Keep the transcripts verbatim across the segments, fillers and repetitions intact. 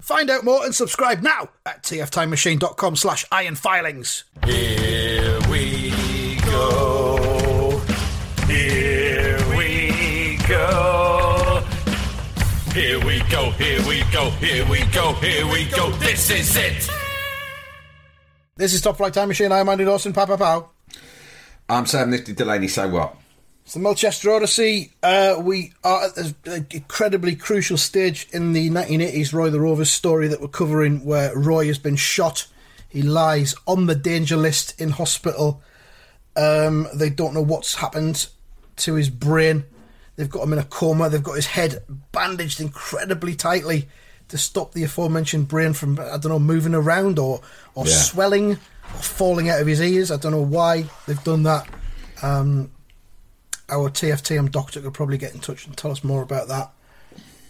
Find out more and subscribe now at tftimemachine.com slash iron filings. Here we go. Here we go. Here we go, here we go, here we go, here we go. This is it. This is Top Flight Time Machine. I'm Andy Dawson. Pow, pow, pow. I'm Sam Nifty Delaney. So what? It's the Melchester Odyssey. Uh, we are at an incredibly crucial stage in the nineteen eighties Roy the Rovers story that we're covering, where Roy has been shot. He lies on the danger list in hospital. Um, they don't know what's happened to his brain. They've got him in a coma. They've got his head bandaged incredibly tightly to stop the aforementioned brain from, I don't know, moving around or, or yeah. swelling or falling out of his ears. I don't know why they've done that. Um... Our T F T M doctor could probably get in touch and tell us more about that.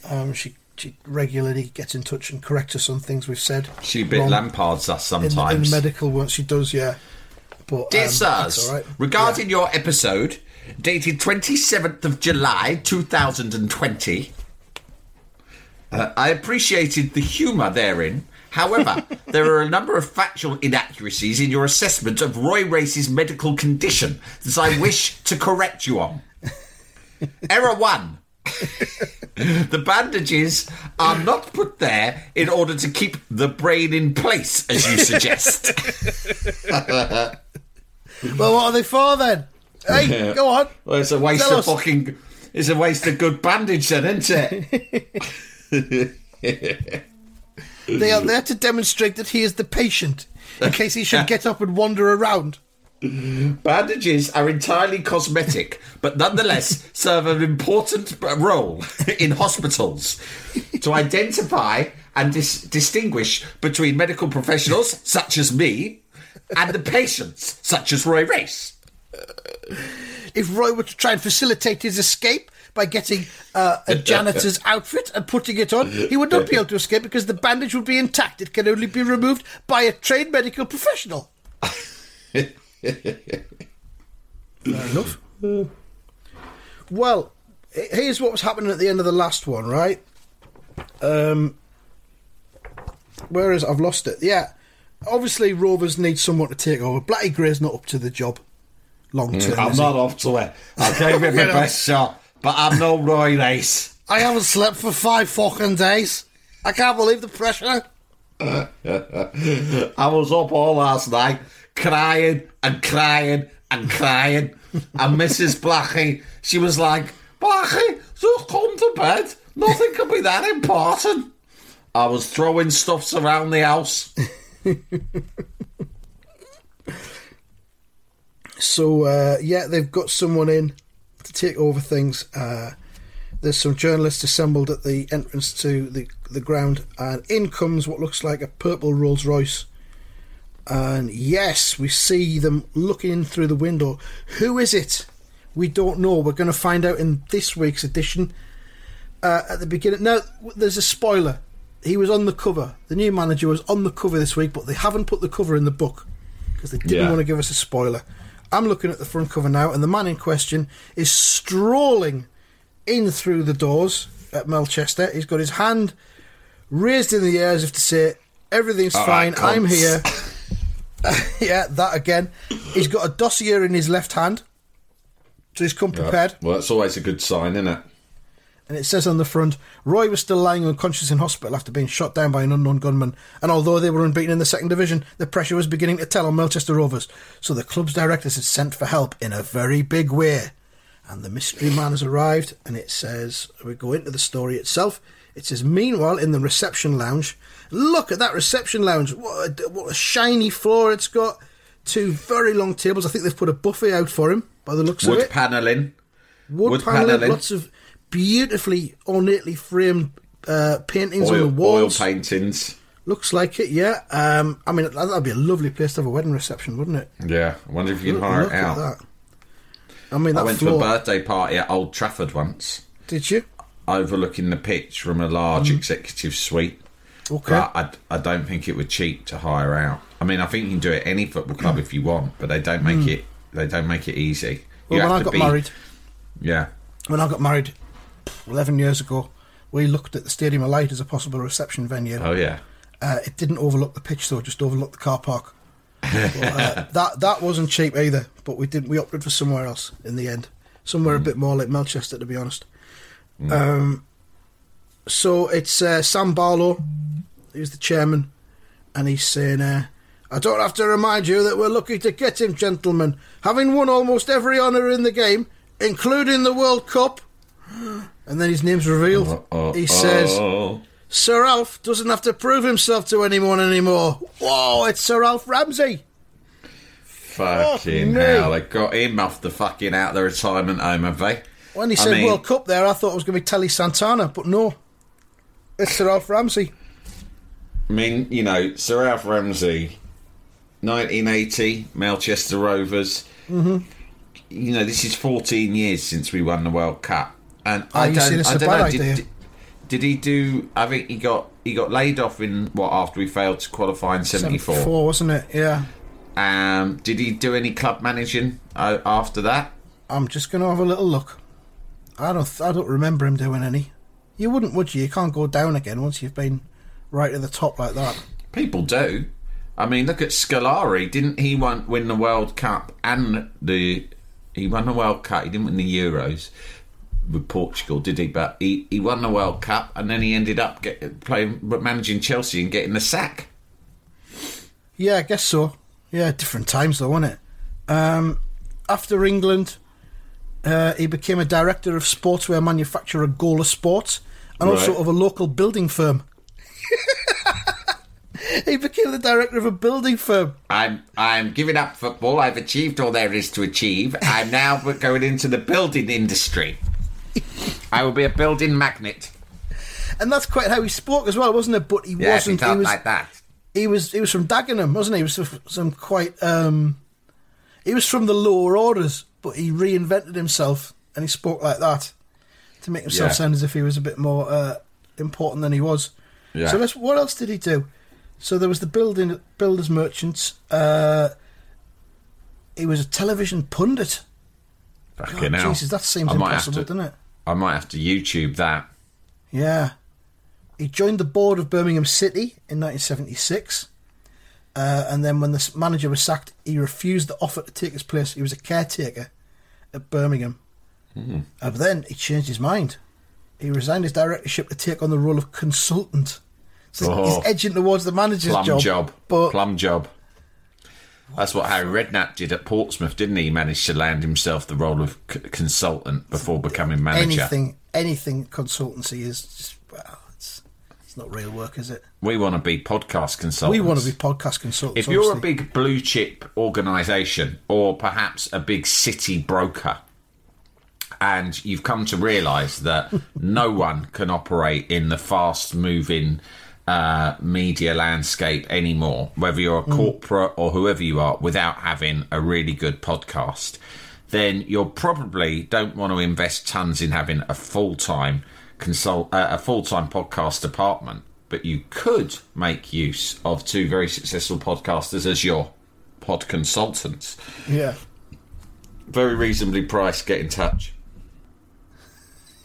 Um, she she regularly gets in touch and corrects us on things we've said. She bit Lampards us sometimes. In, in the medical work, she does, yeah. But, Dear um, sirs, right. regarding yeah. your episode, dated twenty-seventh of July two thousand twenty, uh, I appreciated the humour therein. However, there are a number of factual inaccuracies in your assessment of Roy Race's medical condition that I wish to correct you on. Error one. The bandages are not put there in order to keep the brain in place, as you suggest. Well, what are they for then? Hey, go on. Well, it's a waste Tell of us. fucking... It's a waste of good bandage then, isn't it? They are there to demonstrate that he is the patient, in case he should get up and wander around. Bandages are entirely cosmetic, but nonetheless serve an important role in hospitals to identify and dis- distinguish between medical professionals, such as me, and the patients, such as Roy Race. If Roy were to try and facilitate his escape by getting uh, a janitor's outfit and putting it on, he would not be able to escape because the bandage would be intact. It can only be removed by a trained medical professional. Fair enough. Well, here's what was happening at the end of the last one, right? Um, where is it? I've lost it. Yeah. Obviously, Rovers need someone to take over. Blackie Grey's not up to the job long term. Mm, I'm not up to it. I gave it my best shot. But I'm no Roy Race. I haven't slept for five fucking days. I can't believe the pressure. I was up all last night, crying and crying and crying. And Missus Blackie, she was like, Blackie, just come to bed. Nothing can be that important. I was throwing stuffs around the house. So, uh, yeah, they've got someone in to take over things. Uh, there's some journalists assembled at the entrance to the, the ground, and in comes what looks like a purple Rolls Royce. And yes, we see them looking through the window. Who is it? We don't know. We're going to find out in this week's edition. Uh, at the beginning, now there's a spoiler. He was on the cover. The new manager was on the cover this week, but they haven't put the cover in the book because they didn't yeah. want to give us a spoiler. I'm looking at the front cover now, and the man in question is strolling in through the doors at Melchester. He's got his hand raised in the air as if to say, everything's All fine, right, I'm here. Yeah, that again. He's got a dossier in his left hand, so he's come prepared. Yeah. Well, that's always a good sign, isn't it? and it says on the front, Roy was still lying unconscious in hospital after being shot down by an unknown gunman, and although they were unbeaten in the second division, the pressure was beginning to tell on Melchester Rovers, so the club's directors had sent for help in a very big way. And the mystery man has arrived, and it says, we go into the story itself, it says, meanwhile, in the reception lounge, look at that reception lounge, what a, what a shiny floor it's got, two very long tables, I think they've put a buffet out for him, by the looks Wood of it. Paneling. Wood, Wood paneling. Wood paneling, lots of beautifully, ornately framed uh, paintings oil, on the walls. Oil paintings. Looks like it, yeah. Um, I mean, that would be a lovely place to have a wedding reception, wouldn't it? Yeah, I wonder if you can hire it out. Look at that. I, mean, I went floor. to a birthday party at Old Trafford once. Did you? Overlooking the pitch from a large um, executive suite. Okay. But I, I don't think it was cheap to hire out. I mean, I think you can do it at any football club if you want, but they don't make mm. it. They don't make it easy. Well, you when have I to got be, married, yeah. When I got married eleven years ago, we looked at the Stadium of Light as a possible reception venue. Oh yeah. Uh, it didn't overlook the pitch though; it just overlooked the car park. But, uh, that that wasn't cheap either, but we did we opted for somewhere else in the end, somewhere mm. a bit more like Melchester, to be honest. Mm. Um, so it's uh, Sam Barlow, who's the chairman, and he's saying, uh, "I don't have to remind you that we're lucky to get him, gentlemen, having won almost every honour in the game, including the World Cup." And then his name's revealed. Oh, oh, he says. Oh. Sir Alf doesn't have to prove himself to anyone anymore. Whoa, it's Sir Alf Ramsey. Fucking hell, they got him off the fucking out of the retirement home, have they? When he I said mean, World Cup there, I thought it was going to be Telly Santana, but no. It's Sir Alf Ramsey. I mean, you know, Sir Alf Ramsey, nineteen eighty, Melchester Rovers. Mm-hmm. You know, this is fourteen years since we won the World Cup. And oh, I don't, you see, this I don't a bad know, idea. Did, Did he do... I think he got he got laid off in... What, after we failed to qualify in seventy-four? seventy-four, wasn't it? Yeah. Um, did he do any club managing uh, after that? I'm just going to have a little look. I don't I don't remember him doing any. You wouldn't, would you? You can't go down again once you've been right at the top like that. People do. I mean, look at Scolari. Didn't he won, win the World Cup and the... He won the World Cup. He didn't win the Euros with Portugal, did he? But he, he won the World Cup and then he ended up get, playing, managing Chelsea and getting the sack. Yeah, I guess so. Yeah, different times though, wasn't it? Um, after England, uh, he became a director of sportswear manufacturer Gola Sports and right. also of a local building firm. He became the director of a building firm. I'm I'm giving up football. I've achieved all there is to achieve. I'm now going into the building industry. I will be a building magnet. And that's quite how he spoke as well, wasn't it? But he yeah, wasn't. He, he was like that. He was. He was from Dagenham, wasn't he? He was from some quite. Um, he was from the lower orders, but he reinvented himself and he spoke like that to make himself yeah. sound as if he was a bit more uh, important than he was. Yeah. So let's, what else did he do? So there was the building builders merchants. Uh, he was a television pundit. Fucking hell! Jesus, that seems impossible, doesn't it? I might have to YouTube that. Yeah. He joined the board of Birmingham City in nineteen seventy-six. Uh, and then when the manager was sacked, he refused the offer to take his place. He was a caretaker at Birmingham. Mm. Uh, but then he changed his mind. He resigned his directorship to take on the role of consultant. So oh. he's edging towards the manager's Plum job. job. But Plum job. That's what Harry Redknapp did at Portsmouth, didn't he? He managed to land himself the role of c- consultant before becoming manager. Anything, anything consultancy is just, well, it's, it's not real work, is it? We want to be podcast consultants. We want to be podcast consultants. If you're obviously a big blue chip organisation or perhaps a big city broker and you've come to realise that no one can operate in the fast-moving Uh, media landscape anymore, whether you're a corporate mm. or whoever you are, without having a really good podcast, then you'll probably don't want to invest tons in having a full-time consult uh, a full-time podcast department. But you could make use of two very successful podcasters as your pod consultants. Yeah, very reasonably priced. Get in touch.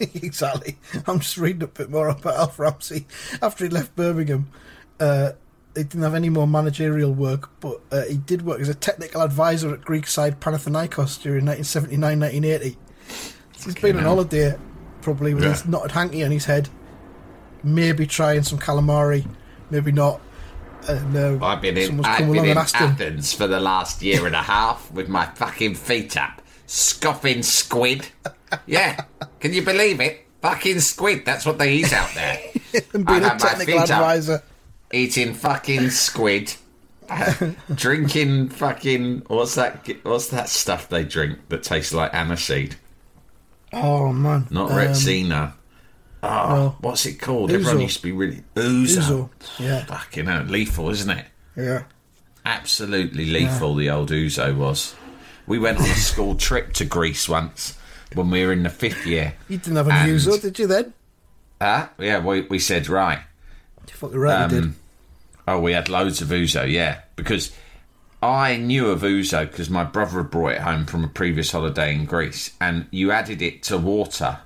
Exactly. I'm just reading a bit more about Alf Ramsey. After he left Birmingham, uh, he didn't have any more managerial work, but uh, he did work as a technical advisor at Greek side Panathinaikos during nineteen seventy-nine nineteen eighty. So he's been on holiday probably, with yeah. his knotted hanky on his head. Maybe trying some calamari, maybe not. And, uh, I've been in, I've been in Athens him. for the last year and a half with my fucking feet up, scoffing squid. Yeah, can you believe it? Fucking squid, that's what they eat out there. And being I a technical advisor. Up, eating fucking squid. Uh, drinking fucking... What's that What's that stuff they drink that tastes like aniseed? Oh, man. Not um, Retsina. Oh, well, what's it called? Ouzo. Everyone used to be really... Ouzo. Ouzo. Yeah. Fucking hell, lethal, isn't it? Yeah. Absolutely lethal, yeah. The old Ouzo was. We went on a school trip to Greece once when we were in the fifth year. You didn't have an Ouzo, did you, then? Ah, uh, yeah, we, we said, right. You fucking right, um, you did. Oh, we had loads of Ouzo, yeah. Because I knew of Ouzo because my brother had brought it home from a previous holiday in Greece. And you added it to water.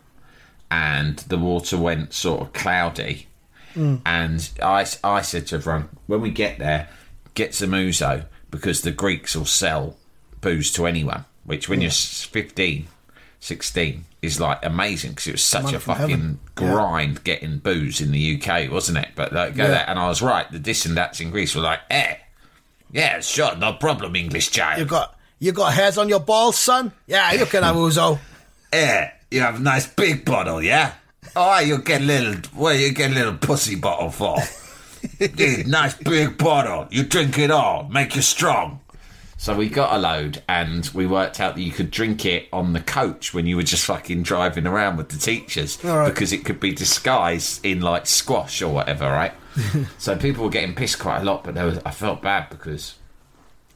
And the water went sort of cloudy. Mm. And I, I said to everyone, when we get there, get some Ouzo. Because the Greeks will sell booze to anyone. Which when yeah. you're fifteen, sixteen is like amazing because it was such a fucking heaven. grind yeah. getting booze in the U K, wasn't it? But like, go yeah. there, and I was right. The dis and dats in Greece were like, eh, yeah, sure, no problem, English child. You got you got hairs on your balls, son. Yeah, you can have Ouzo. Eh, you have a nice big bottle, yeah. Oh, you get little. Well, you get a little pussy bottle for. Nice big bottle. You drink it all. Make you strong. So we got a load and we worked out that you could drink it on the coach when you were just fucking driving around with the teachers right. because it could be disguised in like squash or whatever, right? So people were getting pissed quite a lot, but there was, I felt bad because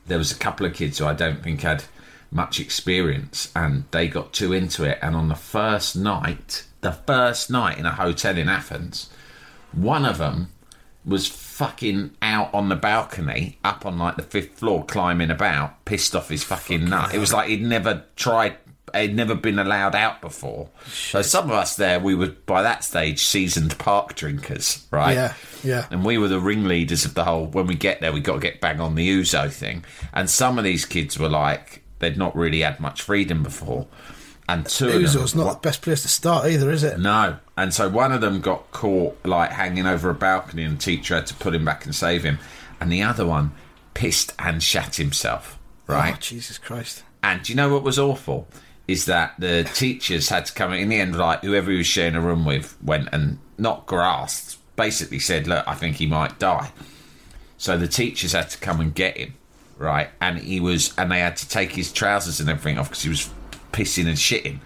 there was a couple of kids who I don't think had much experience and they got too into it. And on the first night, the first night in a hotel in Athens, one of them was fucking out on the balcony, up on like the fifth floor, climbing about, pissed off his fucking, fucking nut. It was like he'd never tried, he'd never been allowed out before. Shit. So some of us there, we were by that stage seasoned park drinkers, right? Yeah, yeah. And we were the ringleaders of the whole. When we get there, we got to get bang on the Ouzo thing. And some of these kids were like, they'd not really had much freedom before. And two Ouzo's of them, not what, the best place to start either, is it? No. And so one of them got caught, like, hanging over a balcony and the teacher had to pull him back and save him. And the other one pissed and shat himself, right? Oh, Jesus Christ. And do you know what was awful? Is that the teachers had to come in. In the end, like, whoever he was sharing a room with went and not grasped, basically said, look, I think he might die. So the teachers had to come and get him, right? And he was, and they had to take his trousers and everything off because he was pissing and shitting.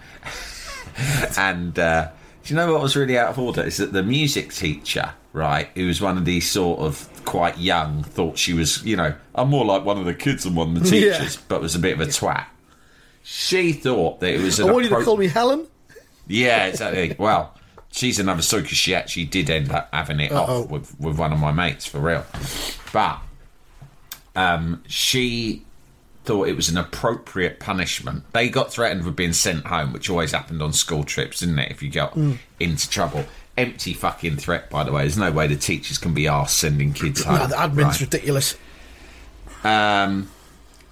And uh, do you know what was really out of order is that the music teacher, right, who was one of these sort of quite young, thought she was, you know, I'm more like one of the kids than one of the teachers, yeah. but was a bit of a twat. She thought that it was an I want appro- you to call me Helen? Yeah, exactly. Well, she's another story because she actually did end up having it Uh-oh. off with, with one of my mates, for real. But um, she... thought it was an appropriate punishment. They got threatened with being sent home, which always happened on school trips, didn't it, if you got mm. into trouble. Empty fucking threat, by the way. There's no way the teachers can be arsed sending kids home. No, the admin's right. ridiculous. Um,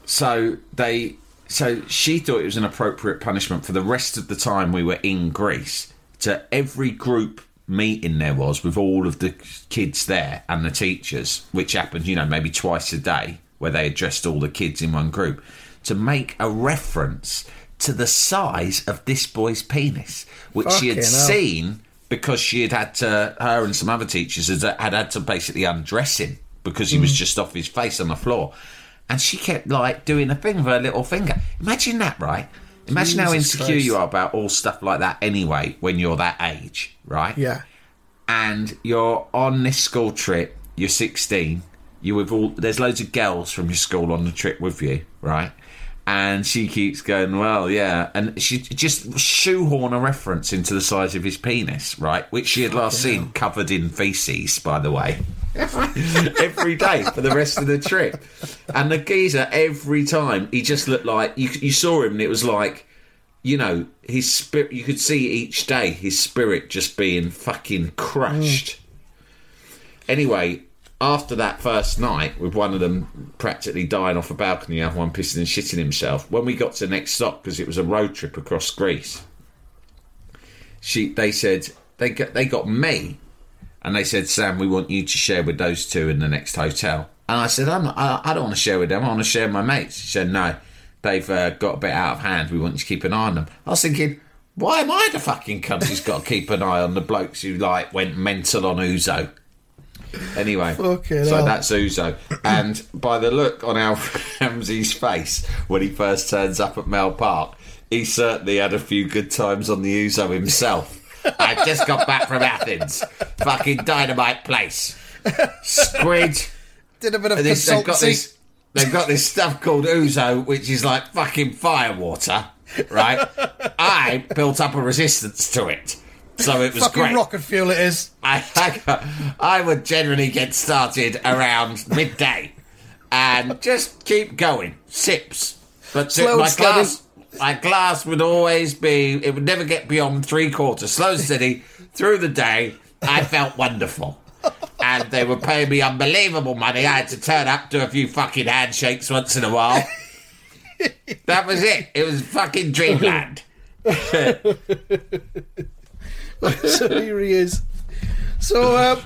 so they, so she thought it was an appropriate punishment for the rest of the time we were in Greece. To every group meeting there was with all of the kids there and the teachers, which happened, you know, maybe twice a day, where they addressed all the kids in one group, to make a reference to the size of this boy's penis, which Fucking she had up. seen because she had had to, her and some other teachers had had, had to basically undress him because he mm. was just off his face on the floor. And she kept, like, doing the thing with her little finger. Imagine that, right? Imagine Jesus how insecure Christ. you are about all stuff like that anyway when you're that age, right? Yeah. And you're on this school trip, you're sixteen, You with all there's loads of girls from your school on the trip with you, right? And she keeps going, well, yeah, and she just shoehorn a reference into the size of his penis, right? Which she had last yeah. seen covered in feces, by the way, every day for the rest of the trip. And the geezer, every time, he just looked like you. You saw him, and it was like, you know, his spirit. You could see each day his spirit just being fucking crushed. Mm. Anyway. After that first night, with one of them practically dying off a balcony, the other one pissing and shitting himself, when we got to the next stop, because it was a road trip across Greece, she they said they got, they got me, and they said, Sam, we want you to share with those two in the next hotel. And I said, I'm not, I, I don't want to share with them. I want to share with my mates. She said, no, they've uh, got a bit out of hand. We want you to keep an eye on them. I was thinking, why am I the fucking cunt who's got to keep an eye on the blokes who like went mental on Uzo? Anyway, fucking so hell. That's Uzo. And by the look on Alf Ramsey's face when he first turns up at Mel Park, he certainly had a few good times on the Uzo himself. I just got back from Athens. Fucking dynamite place. Squid. Did a bit of this, they've, got this, they've got this stuff called Uzo, which is like fucking firewater, right? I built up a resistance to it. So it was fucking great. Rocket fuel it is. I, I, got, I would generally get started around midday and just keep going. Sips. But Slow my glass, my glass would always be, it would never get beyond three quarters. Slow steady through the day, I felt wonderful. And they were paying me unbelievable money. I had to turn up, do a few fucking handshakes once in a while. That was it. It was fucking dreamland. So here he is. So um,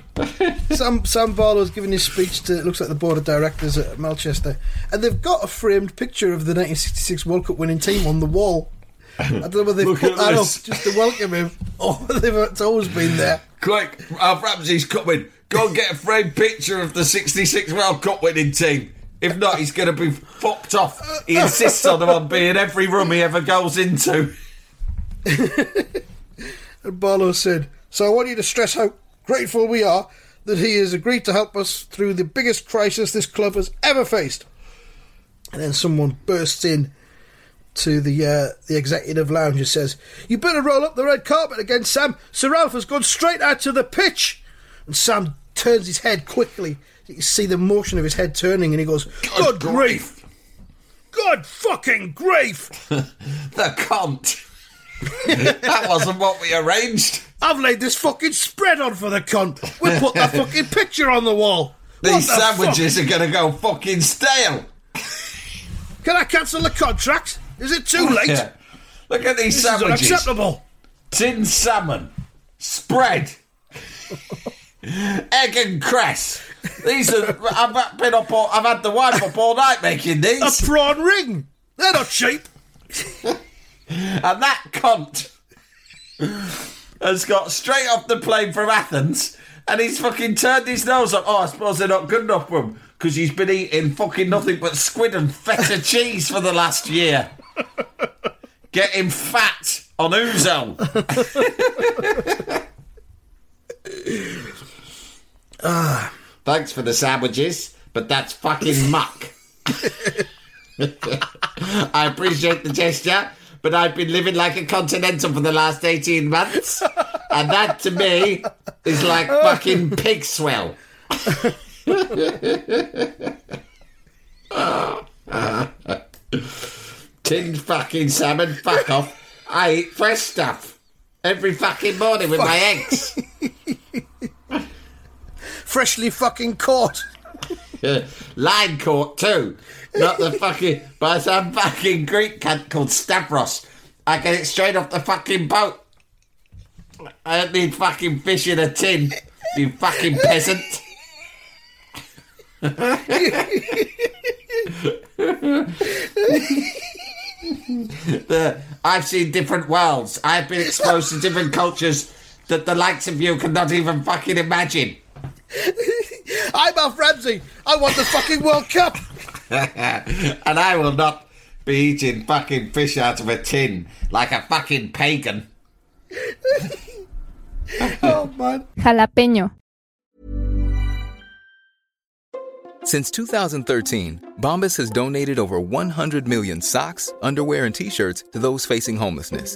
Sam Sam Barlow's giving his speech to, it looks like, the board of directors at Melchester, and they've got a framed picture of the nineteen sixty-six World Cup winning team on the wall. I don't know whether they've put that up just to welcome him, or whether it's always been there. Quick, Alf Ramsey's coming. Go and get a framed picture of the sixty-six World Cup winning team. If not, he's going to be popped off. He insists on him on being in every room he ever goes into. And Barlow said, so I want you to stress how grateful we are that he has agreed to help us through the biggest crisis this club has ever faced. And then someone bursts in to the uh, the executive lounge and says, you better roll up the red carpet again, Sam. Sir Alf has gone straight out to the pitch. And Sam turns his head quickly. You can see the motion of his head turning, and he goes, good, good grief. grief. Good fucking grief. The cunt. That wasn't what we arranged. I've laid this fucking spread on for the cunt. We put that fucking picture on the wall. These the sandwiches fuck? are going to go fucking stale. Can I cancel the contract? Is it too late? Yeah. Look at these this sandwiches. This is unacceptable. Tin salmon. Spread. Egg and cress. These are. I've been up all, I've had the wife up all night making these. A prawn ring. They're not cheap. And that cunt has got straight off the plane from Athens, and he's fucking turned his nose up. Oh, I suppose they're not good enough for him, because he's been eating fucking nothing but squid and feta cheese for the last year. Get him fat on Uzo. uh, Thanks for the sandwiches, but that's fucking muck. I appreciate the gesture, but I've been living like a continental for the last eighteen months. And that, to me, is like fucking pig swell. oh, uh, tinned fucking salmon, fuck off. I eat fresh stuff every fucking morning with my eggs. Freshly fucking caught. Line caught, too. Not the fucking... by some fucking Greek cunt called Stavros. I get it straight off the fucking boat. I don't need fucking fish in a tin, you fucking peasant. the, I've seen different worlds. I've been exposed to different cultures that the likes of you cannot even fucking imagine. I'm Alf Ramsey. I want the fucking World Cup. And I will not be eating fucking fish out of a tin like a fucking pagan. Oh, man. Jalapeño. Since two thousand thirteen, Bombas has donated over one hundred million socks, underwear, and T-shirts to those facing homelessness.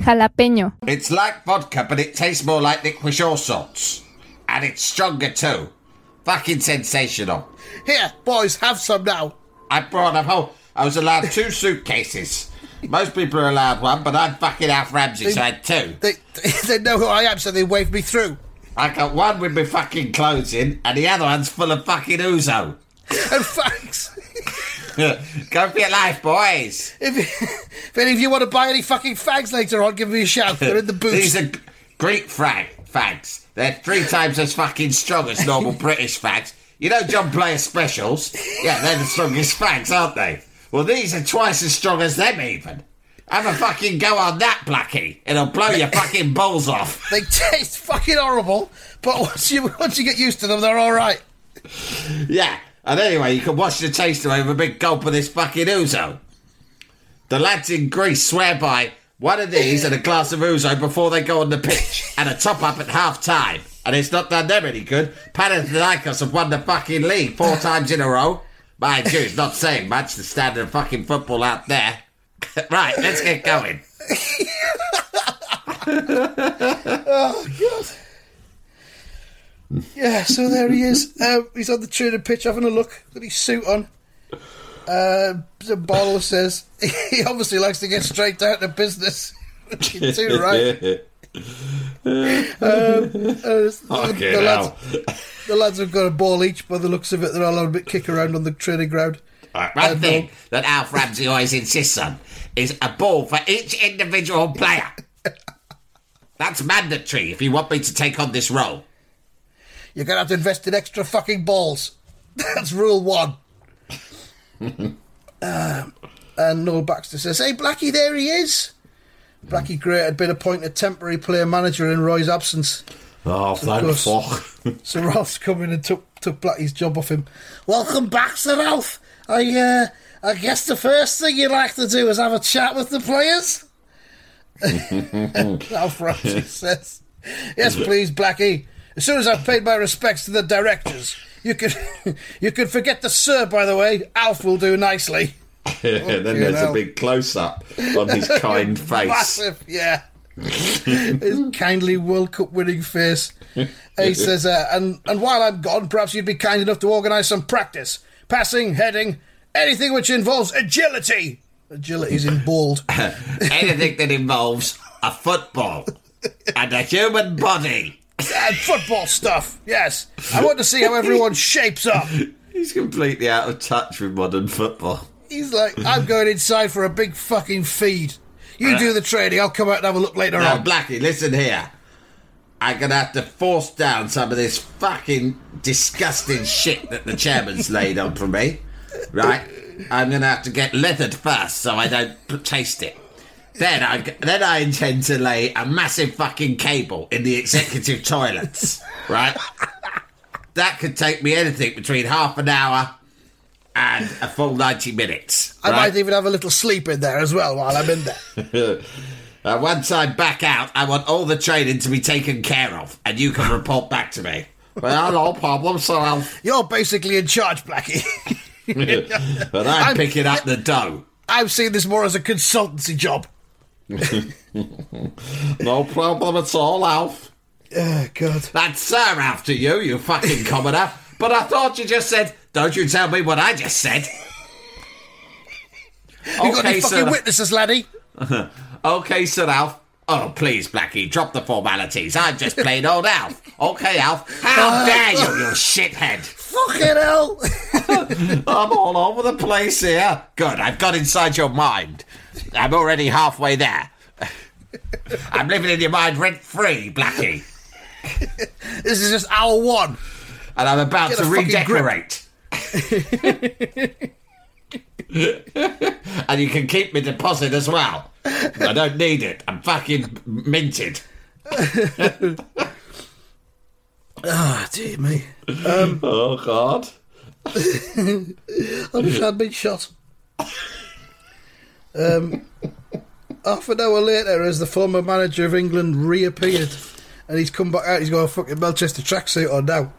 Jalapeño. It's like vodka, but it tastes more like licorice or sorts. And it's stronger too. Fucking sensational. Here, boys, have some now. I brought a whole... I was allowed two suitcases. Most people are allowed one, but I'm fucking Alf Ramsey, so I had two. They, they know who I am, so they wave me through. I got one with my fucking clothes in, and the other one's full of fucking ouzo. And thanks. Go for your life, boys. If, if any of you want to buy any fucking fags later on, give me a shout. They're in the booth. These are Greek frag, fags. They're three times as fucking strong as normal British fags. You know John Player specials? Yeah, they're the strongest fags, aren't they? Well, these are twice as strong as them, even. Have a fucking go on that, Blackie. It'll blow your fucking balls off. They taste fucking horrible, but once you once you get used to them, they're all right. Yeah, and anyway, you can wash the taste away with a big gulp of this fucking ouzo. The lads in Greece swear by one of these and a glass of ouzo before they go on the pitch, and a top-up at half-time. And it's not done them any good. Panathinaikos have won the fucking league four times in a row. Mind you, it's not saying much, the standard of fucking football out there. Right, let's get going. Oh, God. Yeah, so there he is. Um, he's on the training pitch having a look. Got his suit on. Uh, the bottle says he obviously likes to get straight down to business. Which is too right. um, the, lads, the lads have got a ball each. By the looks of it, they're all a bit kick around on the training ground. Right, one um, thing that Alf Ramsey always insists on is a ball for each individual player. That's mandatory if you want me to take on this role. You're going to have to invest in extra fucking balls. That's rule one. uh, and Noel Baxter says, "Hey, Blackie, there he is." Blackie Grey had been appointed temporary player manager in Roy's absence. Oh, so thank fuck. So Ralph's come in and took, took Blackie's job off him. Welcome back, Sir Ralph. I uh, I guess the first thing you'd like to do is have a chat with the players. Alf Ramsey says, "Yes, please, Blackie. As soon as I've paid my respects to the directors, you could you could forget the sir, by the way. Alf will do nicely." Yeah, oh, then there's know. a big close-up on his kind face. Massive, yeah. His kindly World Cup winning face. And he says, uh, and, and while I'm gone, perhaps you'd be kind enough to organise some practice. Passing, heading, anything which involves agility. Agility's in bold. Anything that involves a football and a human body. And football stuff, yes. I want to see how everyone shapes up. He's completely out of touch with modern football. He's like, I'm going inside for a big fucking feed. You do the training, I'll come out and have a look later now, on. Now, Blackie, listen here. I'm going to have to force down some of this fucking disgusting shit that the chairman's laid on for me. Right? I'm going to have to get leathered first so I don't taste it. Then I, then I intend to lay a massive fucking cable in the executive toilets. Right? That could take me anything between half an hour... and a full ninety minutes. I right? might even have a little sleep in there as well while I'm in there. uh, once I'm back out, I want all the training to be taken care of, and you can report back to me. Well, no problem, so I'll... You're basically in charge, Blackie. But I'm, I'm picking up the dough. I've seen this more as a consultancy job. No problem at all, Alf. Oh, God. That's sir after you, you fucking commoner. But I thought you just said... Don't you tell me what I just said. You okay, got any fucking sir... witnesses, laddie? Okay, Sir Alf. Oh, please, Blackie, drop the formalities. I'm just plain old Alf. Okay, Alf. How dare you, you shithead. Fucking hell. I'm all over the place here. Good, I've got inside your mind. I'm already halfway there. I'm living in your mind rent-free, Blackie. This is just hour one. And I'm about Get to redecorate. And you can keep my deposit as well. I don't need it. I'm fucking minted. Ah, oh, dear me. Um, oh, God. I wish I'd been shot. Um, half an hour later, as the former manager of England reappeared, and he's come back out, he's got a fucking Melchester tracksuit on now.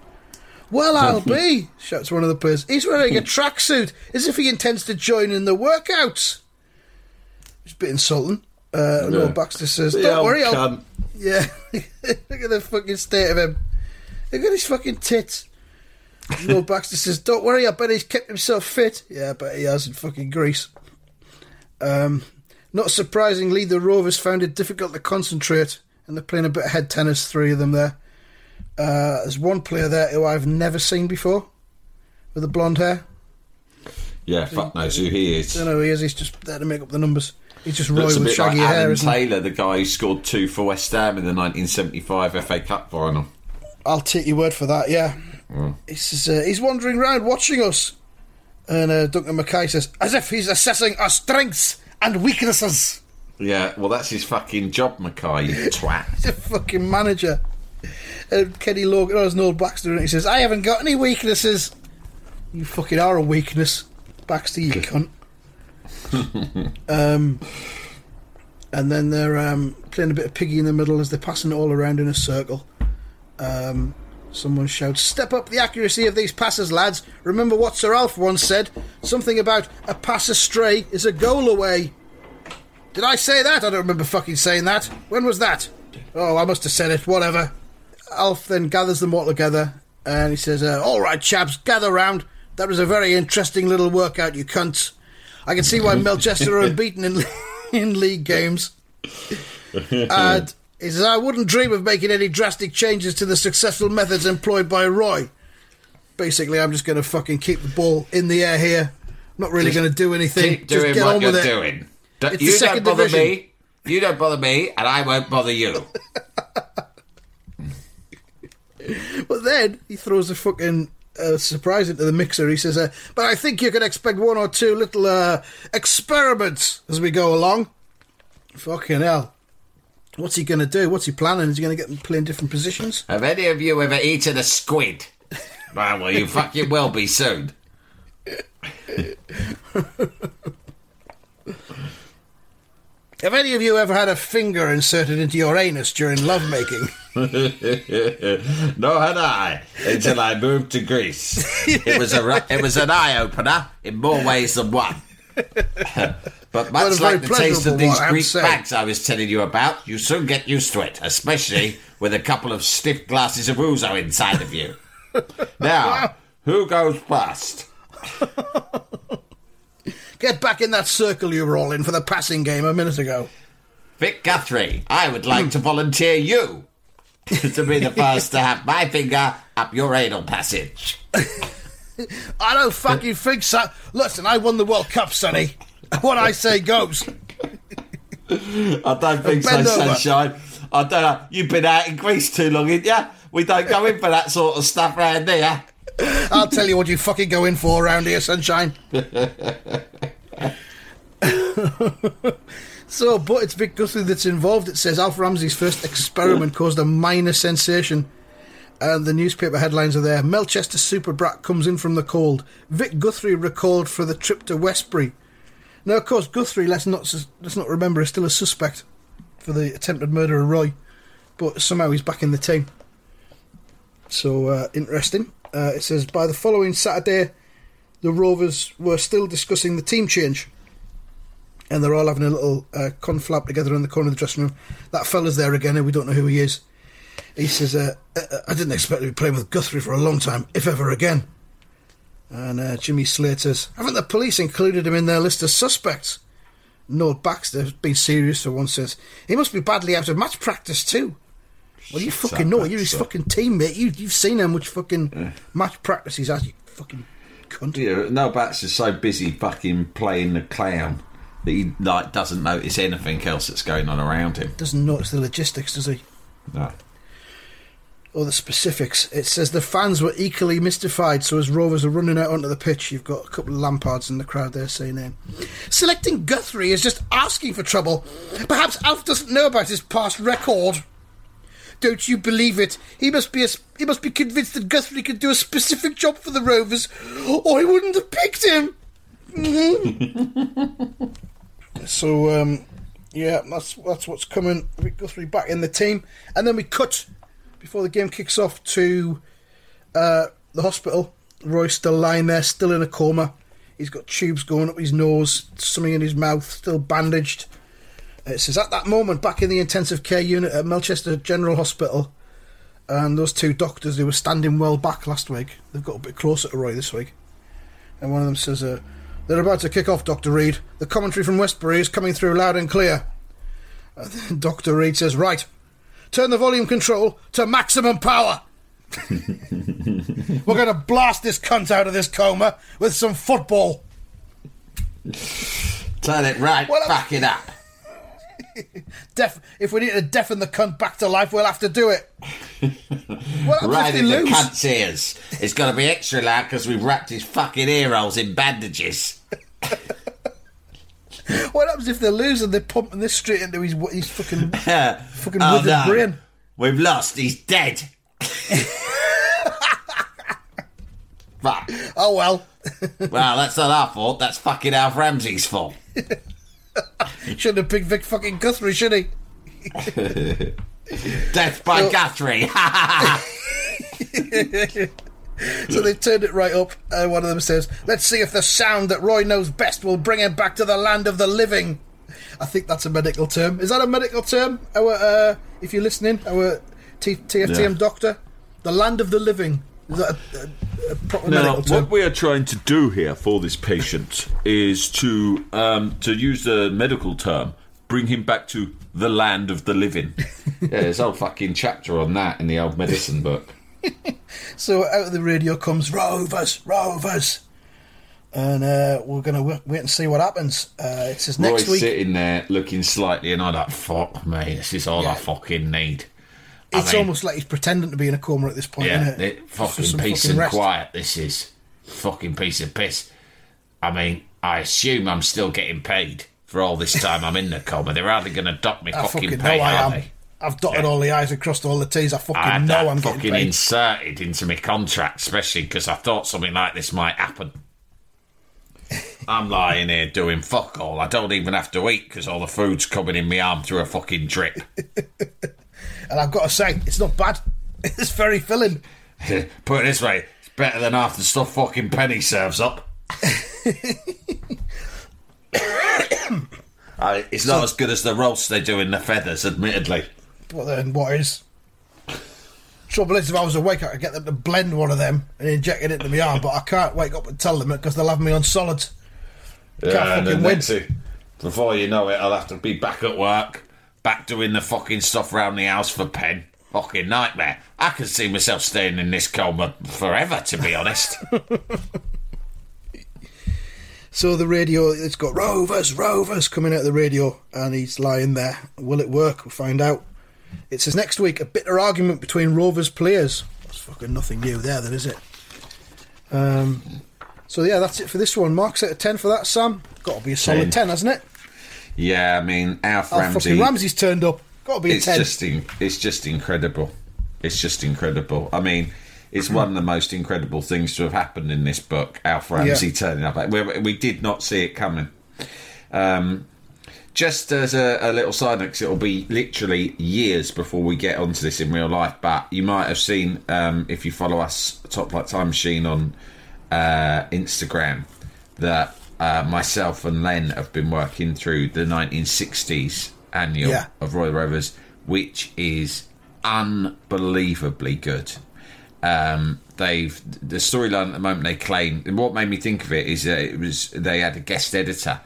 Well, I'll be, shouts one of the players. He's wearing a tracksuit, as if he intends to join in the workouts. It's a bit insulting. Uh, and yeah. Will Baxter says, don't yeah, worry, I'll... Can. Yeah. Look at the fucking state of him. Look at his fucking tits. Will Baxter says, don't worry, I bet he's kept himself fit. Yeah, I bet he has in fucking Greece. Um, not surprisingly, the Rovers found it difficult to concentrate, and they're playing a bit of head tennis, three of them there. Uh, there's one player there who I've never seen before, with the blonde hair. Yeah, fuck knows who he is. I don't know who he is, he's just there to make up the numbers. He's just Roy with shaggy like hair. Alan Taylor, the guy who scored two for West Ham in the nineteen seventy-five F A Cup final. I'll take your word for that, yeah. Mm. He's, uh, he's wandering round watching us. And uh, Duncan Mackay says, as if he's assessing our strengths and weaknesses. Yeah, well, that's his fucking job, Mackay, you twat. He's a fucking manager. And Kenny Logan, oh, there's Noel Baxter, and he says, I haven't got any weaknesses. You fucking are a weakness, Baxter, you cunt. um, and then they're um, playing a bit of piggy in the middle as they're passing it all around in a circle. Um, someone shouts, step up the accuracy of these passes, lads. Remember what Sir Alf once said, something about a pass astray is a goal away. Did I say that? I don't remember fucking saying that. When was that? Oh, I must have said it, whatever. Alf then gathers them all together and he says, uh, alright chaps, gather round. That was a very interesting little workout, you cunts. I can see why Melchester are unbeaten in, in league games. And he says, I wouldn't dream of making any drastic changes to the successful methods employed by Roy. Basically, I'm just going to fucking keep the ball in the air here. I'm not really going to do anything. Keep just doing get what on you're with doing. It. You don't bother division. me. You don't bother me, and I won't bother you. But then he throws a fucking... Uh, surprise into the mixer. He says, uh, but I think you can expect one or two little uh, experiments as we go along. Fucking hell. What's he going to do? What's he planning? Is he going to get them playing different positions? Have any of you ever eaten a squid? Well, well, you fucking will be soon. Have any of you ever had a finger inserted into your anus during lovemaking? Nor had I, until I moved to Greece. It was a it was an eye-opener in more ways than one. But much like the taste of these Greek bags I was telling you about, you soon get used to it, especially with a couple of stiff glasses of ouzo inside of you. Now, who goes first? Get back in that circle you were all in for the passing game a minute ago. Vic Guthrie, I would like to volunteer you to be the first to have my finger up your anal passage. I don't fucking think so. Listen, I won the World Cup, Sonny. What I say goes. I don't think so, over. Sunshine. I don't know. You've been out in Greece too long, ain't ya? We don't go in for that sort of stuff round here. I'll tell you what you fucking go in for around here, Sunshine. So, but it's Vic Guthrie that's involved. It says Alf Ramsey's first experiment caused a minor sensation. And the newspaper headlines are there. Melchester super brat comes in from the cold. Vic Guthrie recalled for the trip to Westbury. Now, of course, Guthrie, let's not let's not remember, is still a suspect for the attempted murder of Roy. But somehow he's back in the team. So, uh, interesting. Uh, it says, by the following Saturday, the Rovers were still discussing the team change. And they're all having a little uh, conflap together in the corner of the dressing room. That fella's there again, and we don't know who he is. He says, uh, I didn't expect to be playing with Guthrie for a long time, if ever again. And uh, Jimmy Slate says, haven't the police included him in their list of suspects? Noel Baxter, being serious for one, says, he must be badly out of match practice too. Well, you Shut fucking know, you're his fucking teammate. You, you've seen how much fucking yeah. match practice he's had, you fucking cunt. Yeah, Noel Baxter's so busy fucking playing the clown that he like doesn't notice anything else that's going on around him. Doesn't notice the logistics, does he? No. Or the specifics. It says the fans were equally mystified, so as Rovers are running out onto the pitch, you've got a couple of Lampards in the crowd there saying, um, selecting Guthrie is just asking for trouble. Perhaps Alf doesn't know about his past record. Don't you believe it? He must be a, he must be convinced that Guthrie could do a specific job for the Rovers, or he wouldn't have picked him. Mm-hmm. so, um, yeah, that's that's what's coming. Rick Guthrie back in the team, and then we cut before the game kicks off to uh, the hospital. Roy's still lying there, still in a coma. He's got tubes going up his nose, something in his mouth, still bandaged. It says, at that moment, back in the intensive care unit at Melchester General Hospital, and those two doctors who were standing well back last week, they've got a bit closer to Roy this week, and one of them says, uh, they're about to kick off, Doctor Reid. The commentary from Westbury is coming through loud and clear. And then Doctor Reid says, right, turn the volume control to maximum power. We're going to blast this cunt out of this coma with some football. Turn it right well, back it up. Def- if we need to deafen the cunt back to life, we'll have to do it. Right in the cunt's ears. It's got to be extra loud because we've wrapped his fucking ear holes in bandages. What happens if they lose and they're pumping this straight into his, his fucking, fucking oh, withered no. brain? We've lost. He's dead. Fuck. Oh well. Well, that's not our fault. That's fucking Alf Ramsey's fault. Shouldn't have picked Vic fucking Guthrie, should he? Death by so, Guthrie. So they turned it right up, and one of them says, let's see if the sound that Roy knows best will bring him back to the land of the living. I think that's a medical term. Is that a medical term? Our, uh, if you're listening, our T- TFTM yeah. doctor, the land of the living. Is that a, a, a proper now, medical term? What we are trying to do here for this patient is to, um, to use the medical term, bring him back to the land of the living. Yeah, there's a whole fucking chapter on that in the old medicine book. So out of the radio comes Rovers, Rovers. And uh, we're going to wait and see what happens. Uh, it says next Roy's week. Sitting there looking slightly and I'm like, fuck me, this is all yeah. I fucking need. It's I mean, almost like he's pretending to be in a coma at this point, yeah, isn't it? it fucking peace fucking and quiet, this is. Fucking piece of piss. I mean, I assume I'm still getting paid for all this time I'm in the coma. They're hardly going to dock me I fucking, fucking pay, are they? I've dotted yeah. all the I's and crossed all the T's. I fucking I know I'm fucking getting paid. Inserted into my contract, especially because I thought something like this might happen. I'm lying here doing fuck all. I don't even have to eat because all the food's coming in my arm through a fucking drip. And I've got to say, it's not bad. It's very filling. Put it this way, it's better than half the stuff fucking Penny serves up. I, it's not so, as good as the roast they do in the feathers, admittedly. But then what is? Trouble is, if I was awake, I could get them to blend one of them and inject it into my arm, but I can't wake up and tell them it because they'll have me on solids. Can't yeah, fucking and win. To, before you know it, I'll have to be back at work. Back doing the fucking stuff round the house for Penn. Fucking nightmare. I could see myself staying in this coma forever, to be honest. So the radio, it's got Rovers, Rovers coming out of the radio, and he's lying there. Will it work? We'll find out. It says next week, a bitter argument between Rovers players. That's fucking nothing new there, then, is it? Um. So, yeah, that's it for this one. Mark's out of ten for that, Sam. Got to be a solid ten, ten, hasn't it? Yeah, I mean, Alf oh, Ramsey... fucking Ramsey's turned up. Got to be a it's ten. Just in, it's just incredible. It's just incredible. I mean, it's one of the most incredible things to have happened in this book, Alf Ramsey yeah. turning up. We, we did not see it coming. Um, just as a, a little side note, it'll be literally years before we get onto this in real life, but you might have seen, um, if you follow us, Top Flight Time Machine on uh, Instagram, that... Uh, myself and Len have been working through the nineteen sixties annual yeah. of Roy the Rovers, which is unbelievably good. Um, they've the storyline at the moment they claim. And what made me think of it is that it was they had a guest editor,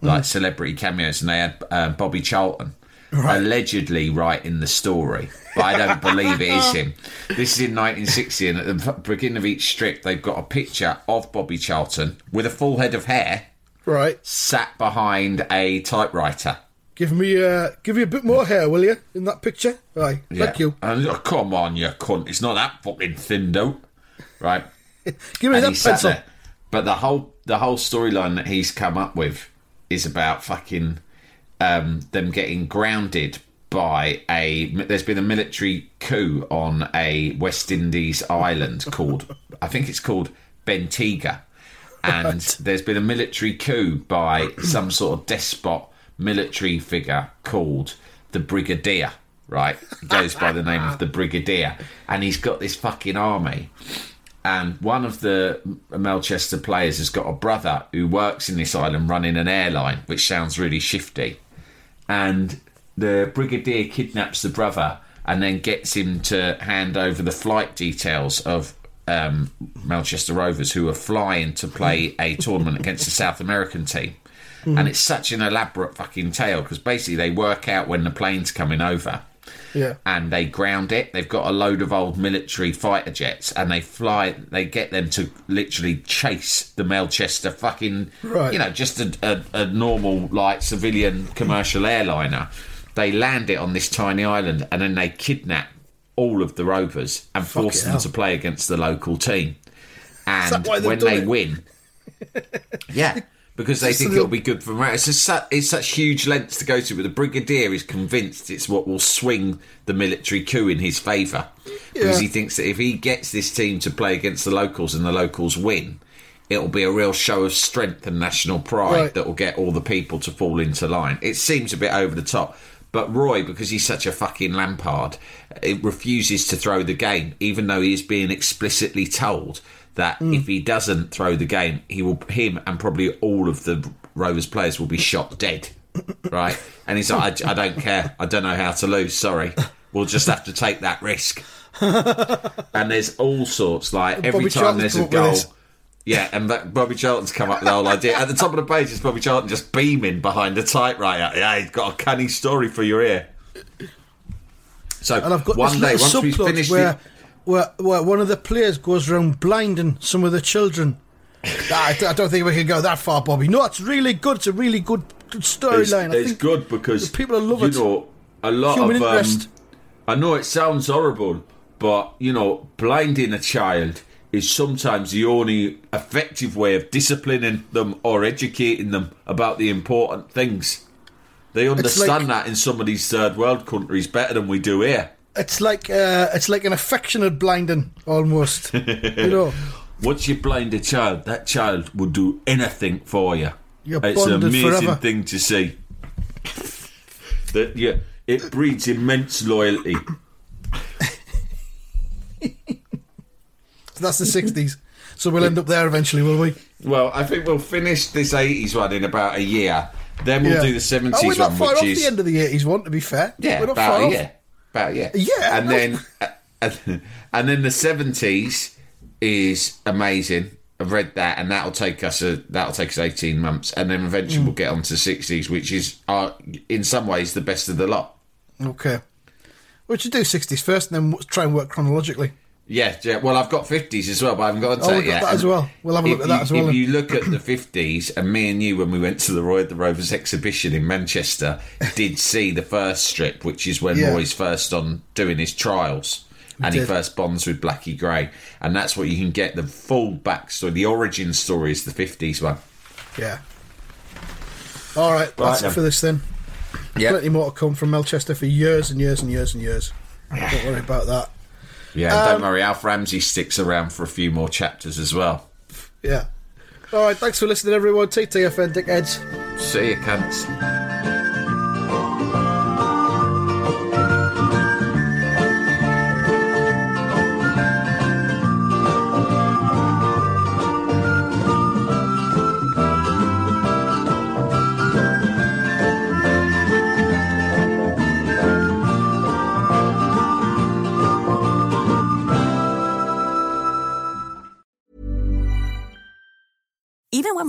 like mm. celebrity cameos, and they had uh, Bobby Charlton right. allegedly writing the story, but I don't believe it is him. This is in nineteen sixty, and at the beginning of each strip, they've got a picture of Bobby Charlton with a full head of hair, right, sat behind a typewriter. Give me, uh, give me a bit more hair, will you, in that picture? Right, yeah. Thank you. And, oh, come on, you cunt! It's not that fucking thin, though. Right, give me and that pencil. There. But the whole, the whole storyline that he's come up with is about fucking um, them getting grounded by a... There's been a military coup on a West Indies island called... I think it's called Bentiga. And right. There's been a military coup by some sort of despot military figure called the Brigadier, right? He goes by the name of the Brigadier. And he's got this fucking army. And one of the Melchester players has got a brother who works in this island running an airline, which sounds really shifty. And the Brigadier kidnaps the brother and then gets him to hand over the flight details of um, Melchester Rovers, who are flying to play a tournament against the South American team. Mm. And it's such an elaborate fucking tale, because basically they work out when the plane's coming over. Yeah. And they ground it. They've got a load of old military fighter jets, and they fly. They get them to literally chase the Melchester fucking, right. you know, just a, a, a normal like civilian commercial airliner. They land it on this tiny island, and then they kidnap all of the Rovers and Fuck force them hell. to play against the local team. And when they it? win, yeah. Because they just think little... it'll be good for Morales. It's, it's such huge lengths to go to, but the Brigadier is convinced it's what will swing the military coup in his favour. Yeah. Because he thinks that if he gets this team to play against the locals and the locals win, it'll be a real show of strength and national pride right. that will get all the people to fall into line. It seems a bit over the top. But Roy, because he's such a fucking Lampard, it refuses to throw the game, even though he is being explicitly told that mm. if he doesn't throw the game, he will him and probably all of the Rovers players will be shot dead, right? And he's like, I, I don't care. I don't know how to lose. Sorry. We'll just have to take that risk. And there's all sorts. Like, every Bobby time Charlton's there's a goal... Yeah, and Bobby Charlton's come up with the whole idea. At the top of the page is Bobby Charlton just beaming behind a typewriter. Yeah, he's got a canny story for your ear. So, and I've got one day, once we've finished where... it... Where, where one of the players goes around blinding some of the children. I, I don't think we can go that far, Bobby. No, it's really good. It's a really good storyline. It's, it's good because people love you it. know a lot Human of. Um, I know it sounds horrible, but you know, blinding a child is sometimes the only effective way of disciplining them or educating them about the important things. They understand like, that in some of these third world countries better than we do here. It's like uh, it's like an affectionate blinding, almost. You know, once you blind a child, that child will do anything for you. You're it's an amazing forever. thing to see. That yeah, it breeds immense loyalty. So that's the sixties. So we'll end up there eventually, will we? Well, I think we'll finish this eighties one in about a year. Then we'll yeah. do the seventies oh, we're not one, far which off is the end of the eighties one. To be fair, yeah, we're not about far a year. Off. About yeah, yeah, and no. then uh, and then the seventies is amazing. I've read that, and that'll take us a, that'll take us eighteen months, and then eventually mm. we'll get on to sixties, which is our, in some ways the best of the lot. Okay, we should do sixties first, and then we'll try and work chronologically. Yeah, yeah. Well, I've got fifties as well, but I haven't got onto oh, it yet. That as well. We'll have a look at that you, as well. If you look at the fifties, and me and you, when we went to the Roy the Rovers exhibition in Manchester, did see the first strip, which is when yeah. Roy's first on doing his trials, we and did. he first bonds with Blackie Grey, and that's what you can get the full backstory. The origin story is the fifties one. Yeah. All right, right that's then. it for this then. Yeah. Plenty more to come from Melchester for years and years and years and years. Yeah. Don't worry about that. Yeah, and um, don't worry, Alf Ramsey sticks around for a few more chapters as well. Yeah. All right, thanks for listening, everyone. T T F N, dickheads. See you, cunts. Even when